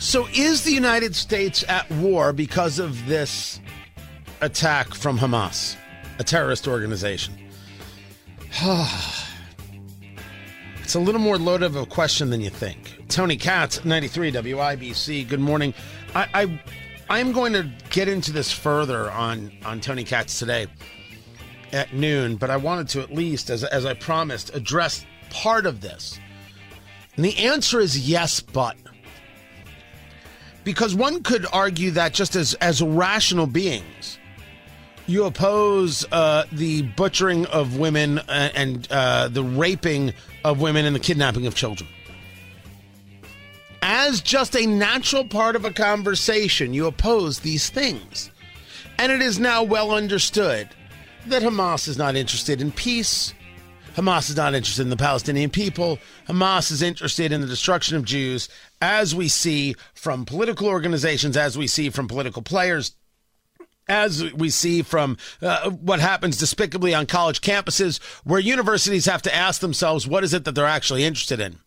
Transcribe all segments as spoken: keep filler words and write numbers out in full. So is the United States at war because of this attack from Hamas, a terrorist organization? It's a little more loaded of a question than you think. Tony Katz, ninety-three W I B C. Good morning. I, I I'm going to get into this further on, on Tony Katz today at noon, but I wanted to at least, as as I promised, address part of this. And the answer is yes, but. Because one could argue that just as, as rational beings, you oppose uh, the butchering of women and uh, the raping of women and the kidnapping of children. As just a natural part of a conversation, you oppose these things. And it is now well understood that Hamas is not interested in peace. Hamas is not interested in the Palestinian people. Hamas is interested in the destruction of Jews, as we see from political organizations, as we see from political players, as we see from uh, what happens despicably on college campuses, where universities have to ask themselves, what is it that they're actually interested in?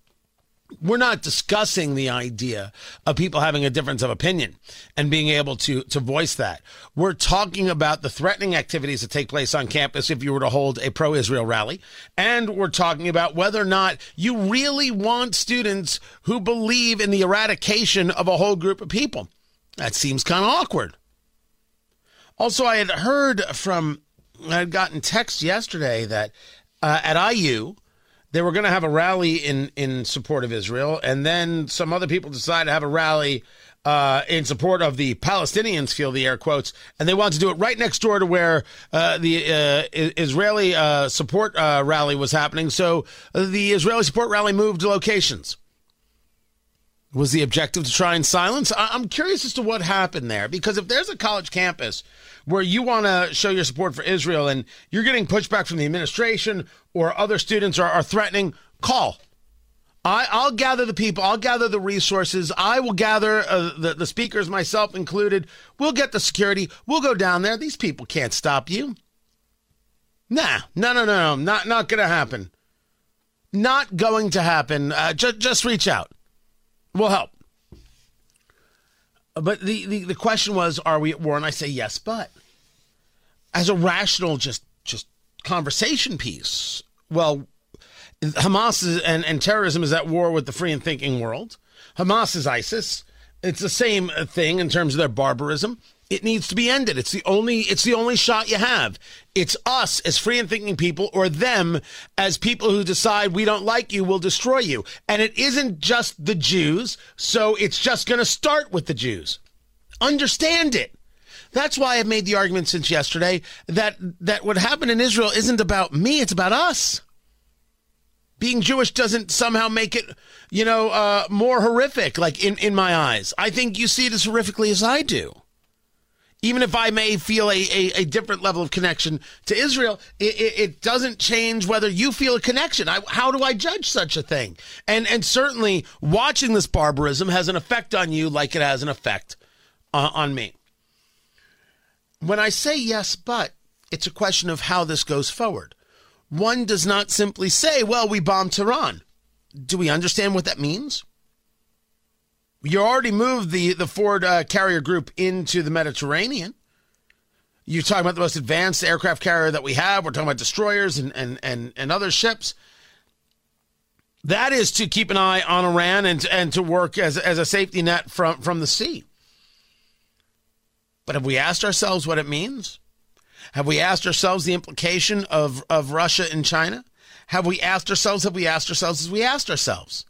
We're not discussing the idea of people having a difference of opinion and being able to, to voice that. We're talking about the threatening activities that take place on campus if you were to hold a pro-Israel rally. And we're talking about whether or not you really want students who believe in the eradication of a whole group of people. That seems kind of awkward. Also, I had heard from, I had gotten text yesterday that uh, at I U, they were going to have a rally in, in support of Israel, and then some other people decided to have a rally uh, in support of the Palestinians, feel the air quotes, and they wanted to do it right next door to where uh, the uh, Israeli uh, support uh, rally was happening. So the Israeli support rally moved locations. Was the objective to try and silence? I- I'm curious as to what happened there, because if there's a college campus where you want to show your support for Israel and you're getting pushback from the administration or other students are, are threatening, call. I, I'll gather the people. I'll gather the resources. I will gather uh, the, the speakers, myself included. We'll get the security. We'll go down there. These people can't stop you. Nah, no, no, no, no. Not, not going to happen. Not going to happen. Uh, ju- just reach out. We'll help. But the, the, the question was, are we at war? And I say, yes, but. As a rational just just conversation piece, well, Hamas is, and, and terrorism is at war with the free and thinking world. Hamas is ISIS. It's the same thing in terms of their barbarism. It needs to be ended. It's the only it's the only shot you have. It's us as free and thinking people or them as people who decide we don't like you, we'll destroy you. And it isn't just the Jews, so it's just going to start with the Jews. Understand it. That's why I've made the argument since yesterday that, that what happened in Israel isn't about me, it's about us. Being Jewish doesn't somehow make it, you know, uh, more horrific, like in, in my eyes. I think you see it as horrifically as I do. Even if I may feel a, a, a different level of connection to Israel, it, it, it doesn't change whether you feel a connection. I, how do I judge such a thing? And and certainly watching this barbarism has an effect on you like it has an effect uh, on me. When I say yes, but, it's a question of how this goes forward. One does not simply say, well, we bombed Tehran. Do we understand what that means? You already moved the, the Ford uh, carrier group into the Mediterranean. You're talking about the most advanced aircraft carrier that we have. We're talking about destroyers and, and, and, and other ships. That is to keep an eye on Iran and, and to work as, as a safety net from, from the sea. But have we asked ourselves what it means? Have we asked ourselves the implication of, of Russia and China? Have we asked ourselves, have we asked ourselves, have we asked ourselves?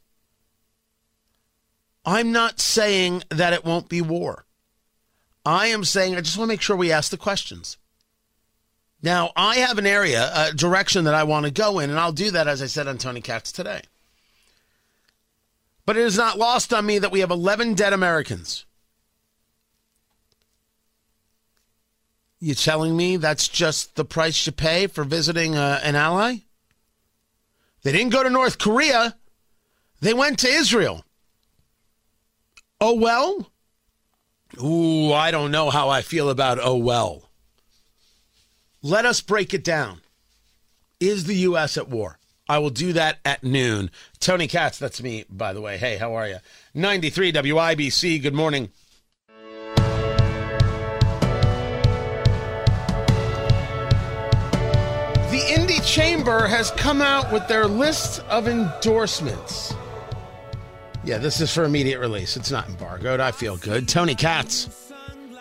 I'm not saying that it won't be war. I am saying I just want to make sure we ask the questions. Now, I have an area, a direction that I want to go in, and I'll do that, as I said, on Tony Katz today. But it is not lost on me that we have eleven dead Americans. You're telling me that's just the price you pay for visiting uh, an ally? They didn't go to North Korea. They went to Israel. Oh, well? Ooh, I don't know how I feel about oh, well. Let us break it down. Is the U S at war? I will do that at noon. Tony Katz, that's me, by the way. Hey, how are you? ninety-three W I B C, good morning. The Indy Chamber has come out with their list of endorsements. Yeah, this is for immediate release. It's not embargoed. I feel good. Tony Katz,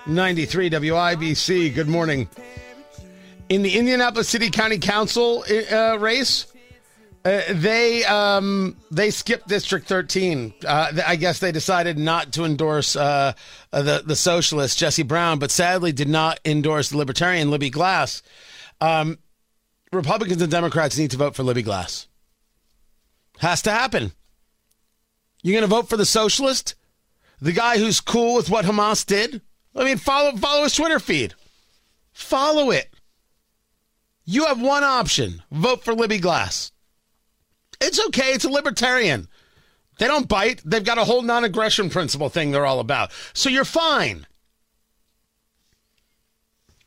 ninety-three W I B C. Good morning. In the Indianapolis City County Council uh, race, uh, they um, they skipped District thirteen. Uh, I guess they decided not to endorse uh, the, the socialist, Jesse Brown, but sadly did not endorse the libertarian, Libby Glass. Um Republicans and Democrats need to vote for Libby Glass. Has to happen. You're going to vote for the socialist? The guy who's cool with what Hamas did? I mean, follow follow his Twitter feed. Follow it. You have one option. Vote for Libby Glass. It's okay. It's a libertarian. They don't bite. They've got a whole non-aggression principle thing they're all about. So you're fine.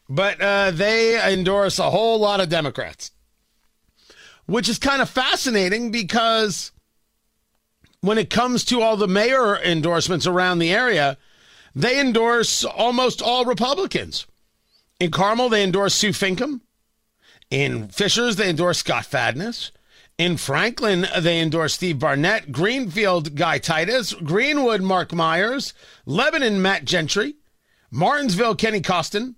But uh, they endorse a whole lot of Democrats, which is kind of fascinating because when it comes to all the mayor endorsements around the area, they endorse almost all Republicans. In Carmel, they endorse Sue Finkham. In Fishers, they endorse Scott Fadness. In Franklin, they endorse Steve Barnett. Greenfield, Guy Titus. Greenwood, Mark Myers. Lebanon, Matt Gentry. Martinsville, Kenny Coston.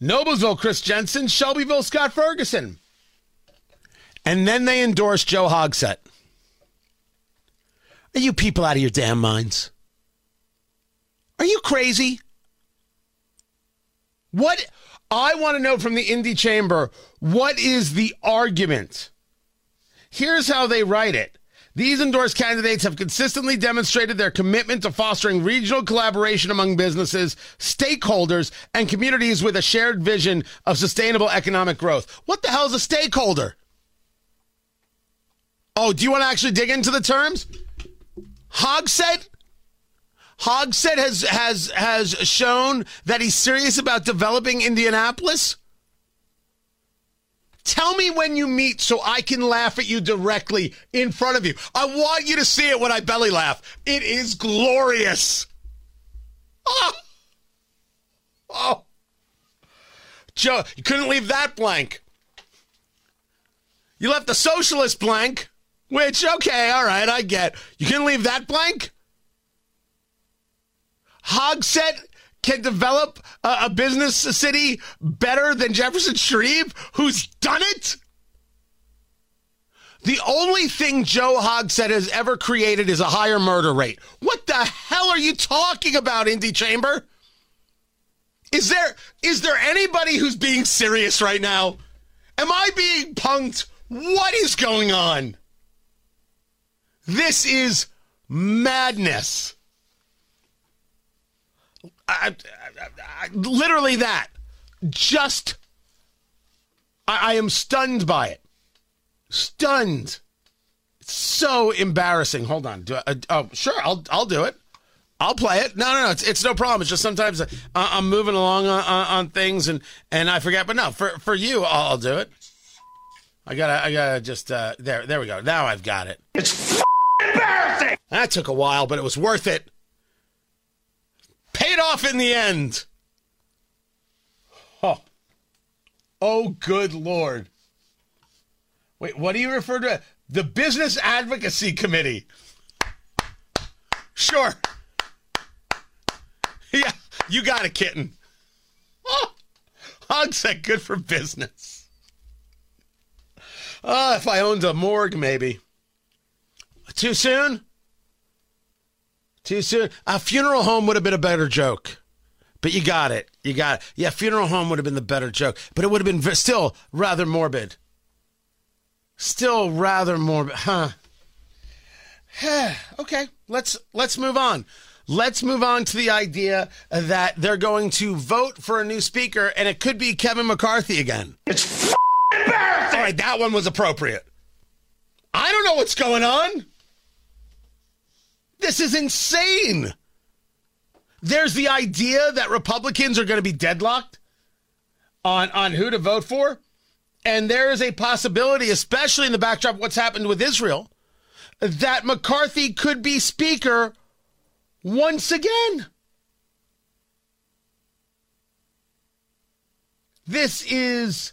Noblesville, Chris Jensen. Shelbyville, Scott Ferguson. And then they endorse Joe Hogsett. Are you people out of your damn minds? Are you crazy? What? I want to know from the Indy Chamber, what is the argument? Here's how they write it. These endorsed candidates have consistently demonstrated their commitment to fostering regional collaboration among businesses, stakeholders, and communities with a shared vision of sustainable economic growth. What the hell is a stakeholder? Oh, do you want to actually dig into the terms? Hogsett? Hogsett has, has, has shown that he's serious about developing Indianapolis? Tell me when you meet so I can laugh at you directly in front of you. I want you to see it when I belly laugh. It is glorious. Oh. Oh. Joe, you couldn't leave that blank. You left the socialist blank, which, okay, all right, I get. You couldn't leave that blank? Hogsett can develop a, a business city better than Jefferson Shreve, who's done it? The only thing Joe Hogsett has ever created is a higher murder rate. What the hell are you talking about, Indy Chamber? Is there is there anybody who's being serious right now? Am I being punked? What is going on? This is madness. I, I, I, literally that. Just, I, I am stunned by it. Stunned. It's so embarrassing. Hold on. Do I, uh, oh, sure. I'll I'll do it. I'll play it. No, no, no. It's, it's no problem. It's just sometimes I, I'm moving along on, on, on things and, and I forget. But no, for for you, I'll, I'll do it. I gotta I gotta just uh, there there we go. Now I've got it. It's f***ing embarrassing. That took a while, but it was worth it. Paid off in the end. Oh. Oh, good Lord. Wait, what do you refer to? The Business Advocacy Committee. Sure. Yeah, you got it, kitten. Oh, Hogsett, good for business. Oh, if I owned a morgue, maybe. Too soon? Too soon. A funeral home would have been a better joke. But you got it. You got it. Yeah, funeral home would have been the better joke. But it would have been still rather morbid. Still rather morbid. Huh. Okay, let's let's move on. Let's move on to the idea that they're going to vote for a new speaker, and it could be Kevin McCarthy again. It's f***ing embarrassing! All right, that one was appropriate. I don't know what's going on. This is insane. There's the idea that Republicans are going to be deadlocked on, on who to vote for, and there is a possibility, especially in the backdrop of what's happened with Israel, that McCarthy could be speaker once again. This is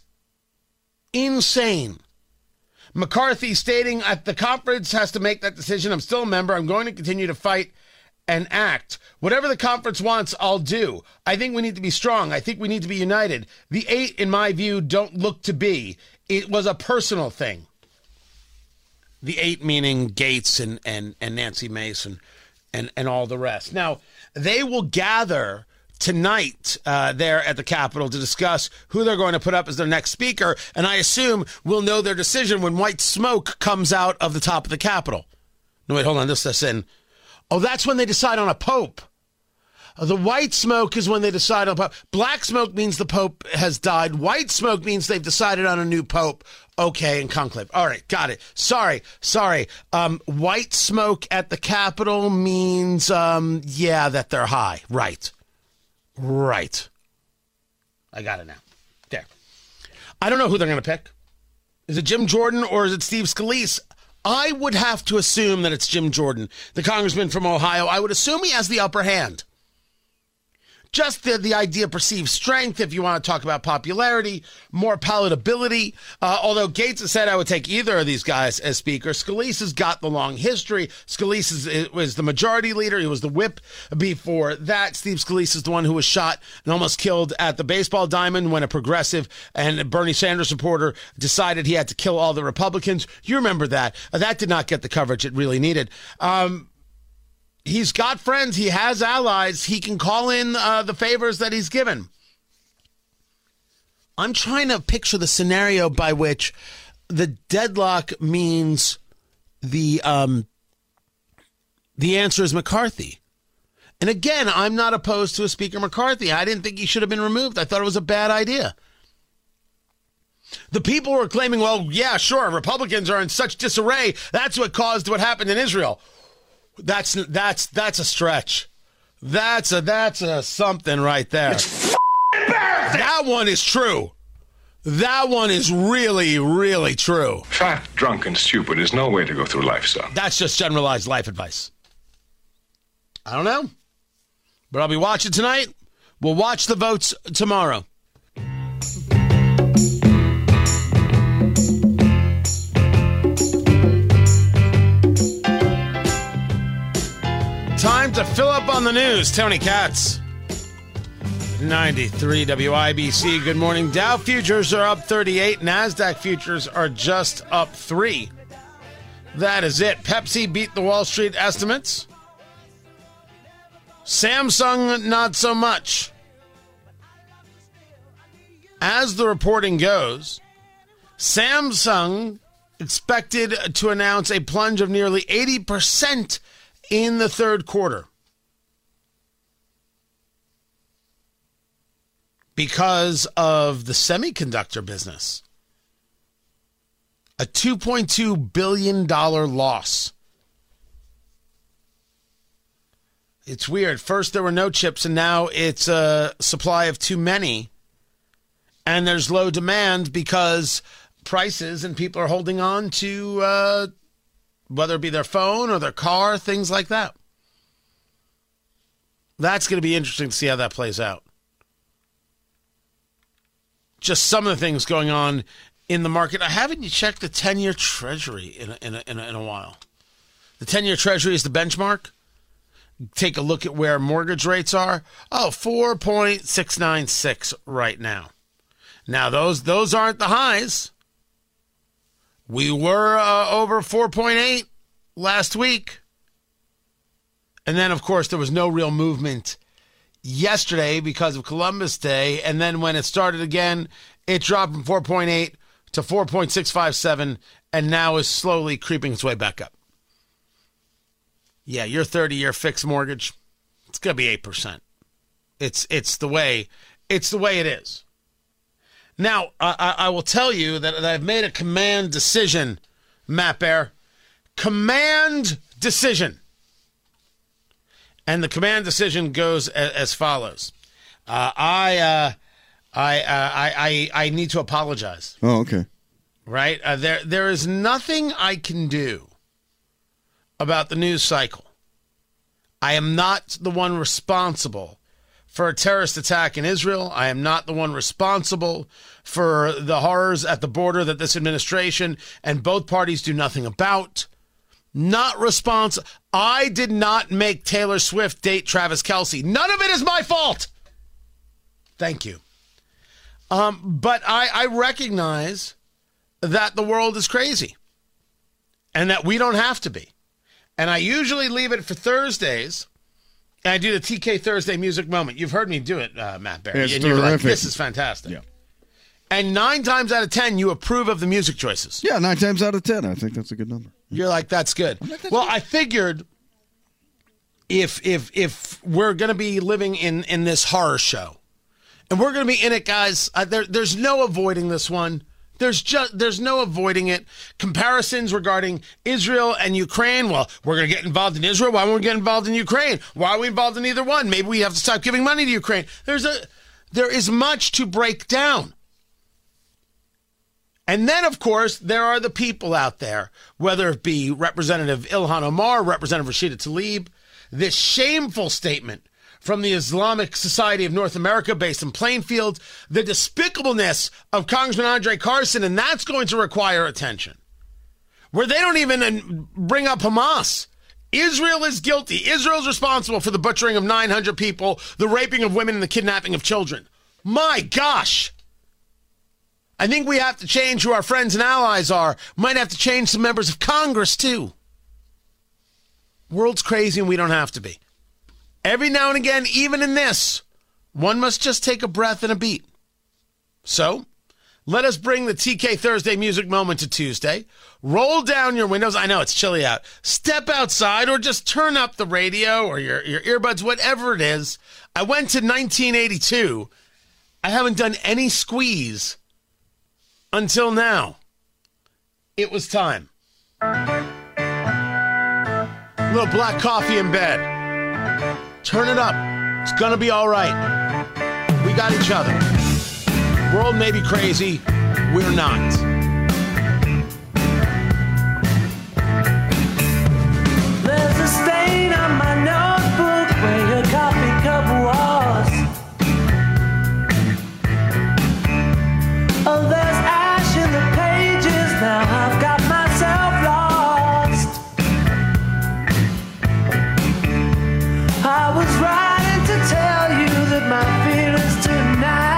insane. McCarthy stating at the conference has to make that decision. I'm still a member. I'm going to continue to fight and act. Whatever the conference wants, I'll do. I think we need to be strong. I think we need to be united. The eight, in my view, don't look to be. It was a personal thing. The eight meaning Gates and, and, and Nancy Mace and, and, and all the rest. Now, they will gather tonight uh, there at the Capitol to discuss who they're going to put up as their next speaker, and I assume we'll know their decision when white smoke comes out of the top of the Capitol. No, wait, hold on, this is in. Oh, that's when they decide on a pope. The white smoke is when they decide on a pope. Black smoke means the pope has died. White smoke means they've decided on a new pope. Okay, in conclave. All right, got it. Sorry, sorry. Um, white smoke at the Capitol means, um, yeah, that they're high. Right, right. I got it now. There. I don't know who they're going to pick. Is it Jim Jordan or is it Steve Scalise? I would have to assume that it's Jim Jordan, the congressman from Ohio. I would assume he has the upper hand. Just the, the idea of perceived strength, if you want to talk about popularity, more palatability. Uh, although Gates has said I would take either of these guys as speaker. Scalise has got the long history. Scalise is, is, was the majority leader. He was the whip before that. Steve Scalise is the one who was shot and almost killed at the baseball diamond when a progressive and Bernie Sanders supporter decided he had to kill all the Republicans. You remember that. Uh, that did not get the coverage it really needed. Um... He's got friends. He has allies. He can call in uh, the favors that he's given. I'm trying to picture the scenario by which the deadlock means the um, the answer is McCarthy. And again, I'm not opposed to a Speaker McCarthy. I didn't think he should have been removed. I thought it was a bad idea. The people were claiming, well, yeah, sure, Republicans are in such disarray. That's what caused what happened in Israel. That's that's that's a stretch. That's a that's a something right there. It's f***ing embarrassing. That one is true. That one is really, really true. Fat, drunk, and stupid is no way to go through life, son. That's just generalized life advice. I don't know, but I'll be watching tonight. We'll watch the votes tomorrow. Time to fill up on the news. Tony Katz, ninety-three W I B C. Good morning. Dow futures are up thirty-eight. NASDAQ futures are just up three. That is it. Pepsi beat the Wall Street estimates. Samsung, not so much. As the reporting goes, Samsung expected to announce a plunge of nearly eighty percent in the third quarter because of the semiconductor business. A two point two billion dollars loss. It's weird. First, there were no chips, and now it's a supply of too many. And there's low demand because prices and people are holding on to uh whether it be their phone or their car, things like that. That's going to be interesting to see how that plays out. Just some of the things going on in the market. I haven't checked the ten-year Treasury in a, in a, in a, in a while. The ten-year Treasury is the benchmark. Take a look at where mortgage rates are. Oh, four point six nine six right now. Now, those those aren't the highs. We were uh, over four point eight last week. And then, of course, there was no real movement yesterday because of Columbus Day. And then when it started again, it dropped from four point eight to four point six five seven and now is slowly creeping its way back up. Yeah, your thirty-year fixed mortgage, it's going to be eight percent. It's it's the way it's the way it is. Now, I, I will tell you that I've made a command decision, Matt Baer. Command decision. And the command decision goes as, as follows. Uh, I, uh, I, uh, I, I, I need to apologize. Oh, okay. Right? Uh, there, there is nothing I can do about the news cycle. I am not the one responsible for a terrorist attack in Israel. I am not the one responsible for the horrors at the border that this administration and both parties do nothing about. Not responsible. I did not make Taylor Swift date Travis Kelce. None of it is my fault. Thank you. Um, but I, I recognize that the world is crazy and that we don't have to be. And I usually leave it for Thursdays. And I do the T K Thursday music moment. You've heard me do it, uh, Matt Baer. It's and you're terrific. Like, this is fantastic. Yeah. And nine times out of ten, you approve of the music choices. Yeah, nine times out of ten. I think that's a good number. You're like, that's good. Like, that's well, good. I figured if if if we're going to be living in, in this horror show, and we're going to be in it, guys, uh, there, there's no avoiding this one. There's just there's no avoiding it. Comparisons regarding Israel and Ukraine. Well, we're going to get involved in Israel. Why won't we get involved in Ukraine? Why are we involved in either one? Maybe we have to stop giving money to Ukraine. There's a there is much to break down. And then, of course, there are the people out there, whether it be Representative Ilhan Omar, Representative Rashida Tlaib, this shameful statement from the Islamic Society of North America based in Plainfield, the despicableness of Congressman Andre Carson, and that's going to require attention. Where they don't even bring up Hamas. Israel is guilty. Israel is responsible for the butchering of nine hundred people, the raping of women, and the kidnapping of children. My gosh. I think we have to change who our friends and allies are. Might have to change some members of Congress, too. World's crazy and we don't have to be. Every now and again, even in this, one must just take a breath and a beat. So, let us bring the T K Thursday music moment to Tuesday. Roll down your windows. I know it's chilly out. Step outside or just turn up the radio or your, your earbuds, whatever it is. I went to nineteen eighty-two. I haven't done any squeeze until now. It was time. A little black coffee in bed. Turn it up. It's going to be all right. We got each other. The world may be crazy. We're not. There's a stain on my notebook where your coffee cup was. Oh, there's ash in the pages. Now I've got myself lost. I was writing to tell you that my feelings tonight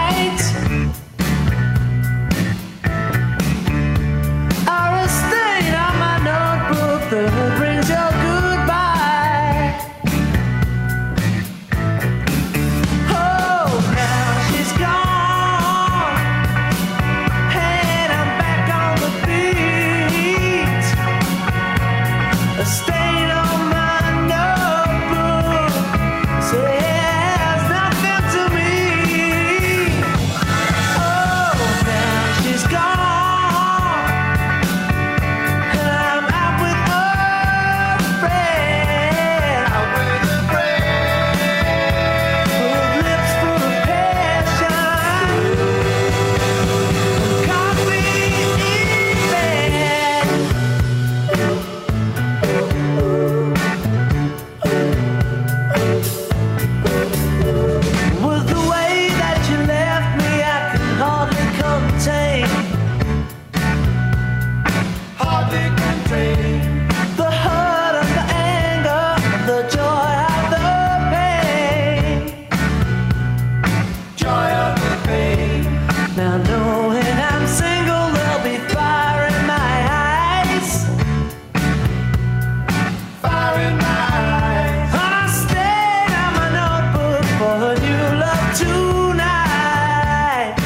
tonight.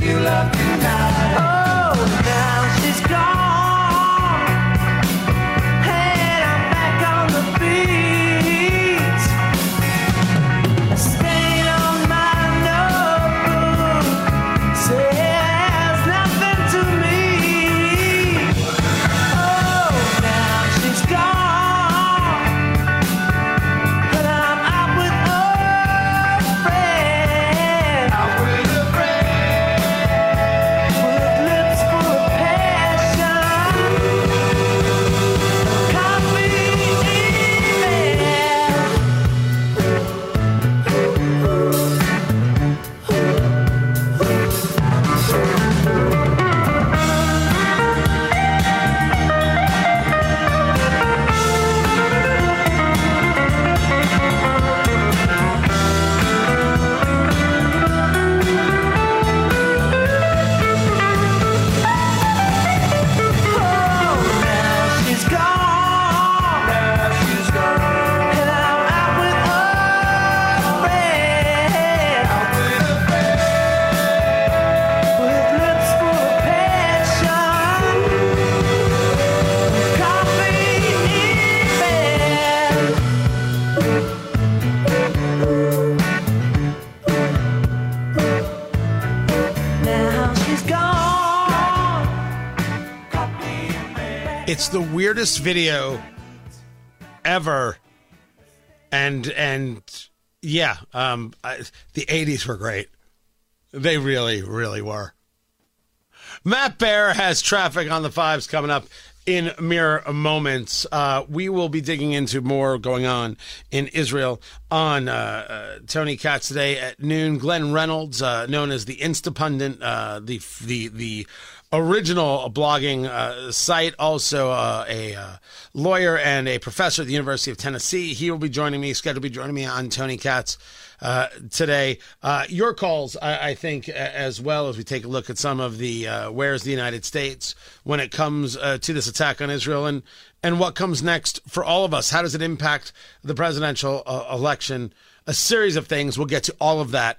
You love tonight. Oh, now she's gone, and I'm back on the beat. A stain on my notebook says nothing to me. Oh, now she's gone. It's the weirdest video ever, and and yeah, um, I, the eighties were great. They really, really were. Matt Baer has traffic on the fives coming up in mere moments. Uh, we will be digging into more going on in Israel on uh, uh, Tony Katz today at noon. Glenn Reynolds, uh, known as the Instapundit, uh, the the the. original blogging uh, site, also uh, a uh, lawyer and a professor at the University of Tennessee. He will be joining me, scheduled to be joining me on Tony Katz uh, today. Uh, your calls, I, I think, as well, as we take a look at some of the uh, where's the United States when it comes uh, to this attack on Israel, and, and what comes next for all of us. How does it impact the presidential uh, election? A series of things. We'll get to all of that.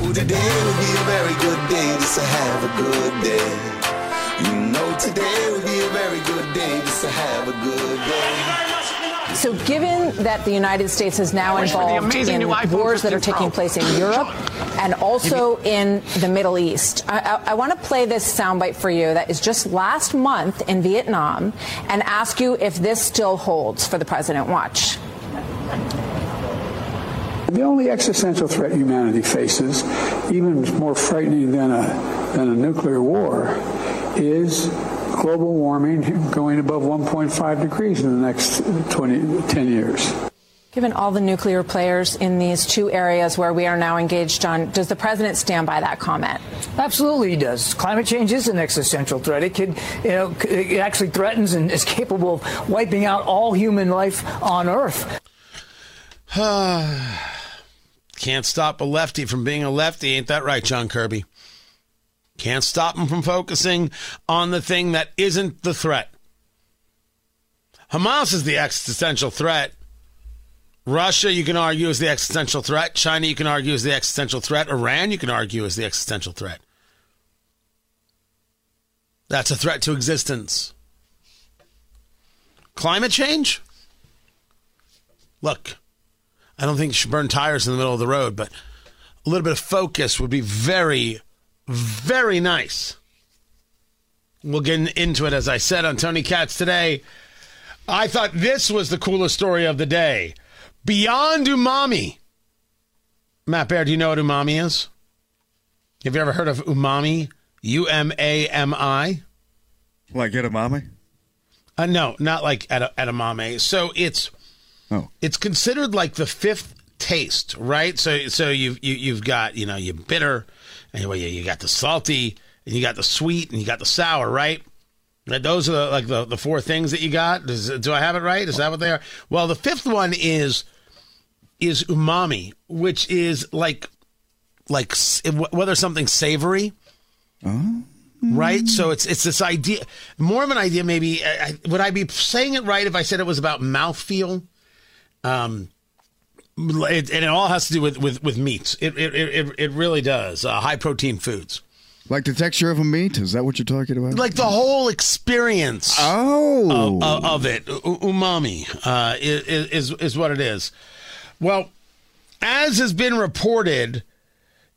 Today will be a very good day, just to have a good day. You know, today will be a very good day, just to have a good day. So given that the United States is now involved in wars that are taking place in Europe and also in the Middle East, I, I, I want to play this soundbite for you that is just last month in Vietnam and ask you if this still holds for the President. Watch. The only existential threat humanity faces, even more frightening than a than a nuclear war, is global warming going above one point five degrees in the next twenty, ten years. Given all the nuclear players in these two areas where we are now engaged on, does the president stand by that comment? Absolutely he does. Climate change is an existential threat. It can, you know, it actually threatens and is capable of wiping out all human life on Earth. Can't stop a lefty from being a lefty. Ain't that right, John Kirby? Can't stop him from focusing on the thing that isn't the threat. Hamas is the existential threat. Russia, you can argue, is the existential threat. China, you can argue, is the existential threat. Iran, you can argue, is the existential threat. That's a threat to existence. Climate change? Look, I don't think you should burn tires in the middle of the road, but a little bit of focus would be very, very nice. We'll get into it, as I said, on Tony Katz today. I thought this was the coolest story of the day. Beyond umami. Matt Baer, do you know what umami is? Have you ever heard of umami? U M A M I? Like edamame? Uh, no, not like ed- edamame. So it's... Oh. It's considered like the fifth taste, right? So so you've you, you've got, you know, you're bitter, and you, you got the salty, and you got the sweet, and you got the sour, right? Those are the, like the, the four things that you got. Does, do I have it right? Is that what they are? Well, the fifth one is is umami, which is like like whether something's savory, mm-hmm. right? So it's it's this idea, more of an idea maybe. I, would I be saying it right if I said it was about mouthfeel? Um, it, and it all has to do with with, with meats. It it it it really does. Uh, high protein foods. Like the texture of a meat? Is that what you're talking about? Like the whole experience oh. of, of, of it. U- umami uh, is, is is what it is. Well, as has been reported,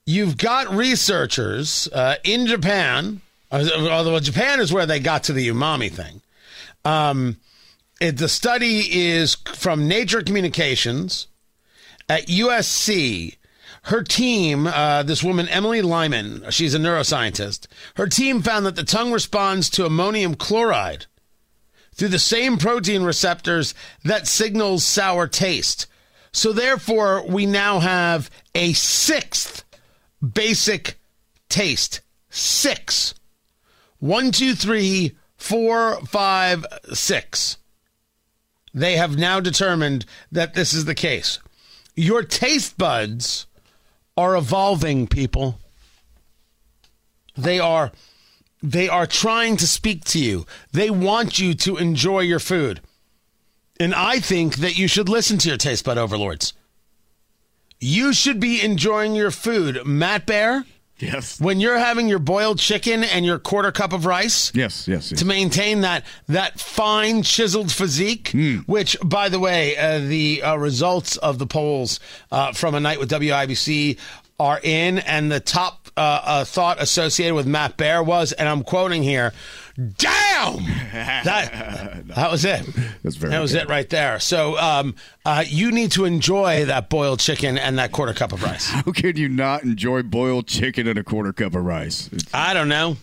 you've got researchers uh, in Japan, although Japan is where they got to the umami thing. Um, it, the study is from Nature Communications at U S C. Her team, uh, this woman, Emily Lyman, she's a neuroscientist, her team found that the tongue responds to ammonium chloride through the same protein receptors that signals sour taste. So therefore, we now have a sixth basic taste. Six. One, two, three, four, five, six. They have now determined that this is the case. Your taste buds are evolving, people. They are they are trying to speak to you. They want you to enjoy your food. And I think that you should listen to your taste bud overlords. You should be enjoying your food. Matt Baer? Yes. When you're having your boiled chicken and your quarter cup of rice? Yes, yes, yes. To maintain that that fine chiseled physique, mm. which, by the way, uh, the uh, results of the polls uh, from A Night with W I B C are in, and the top uh, uh, thought associated with Matt Baer was, and I'm quoting here, damn! That, that was it. That's very that was good. It right there. So um, uh, you need to enjoy that boiled chicken and that quarter cup of rice. How can you not enjoy boiled chicken and a quarter cup of rice? It's, I don't know.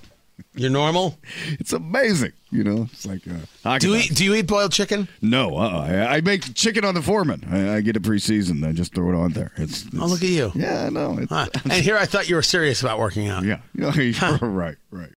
You're normal. It's amazing. You know, it's like. Uh, do, eat, do you eat boiled chicken? No. Uh-uh. I, I make chicken on the foreman. I, I get it pre-seasoned. I just throw it on there. It's, it's, oh, look at you. Yeah, I know. Huh. And here I thought you were serious about working out. Yeah. You're huh. Right, right.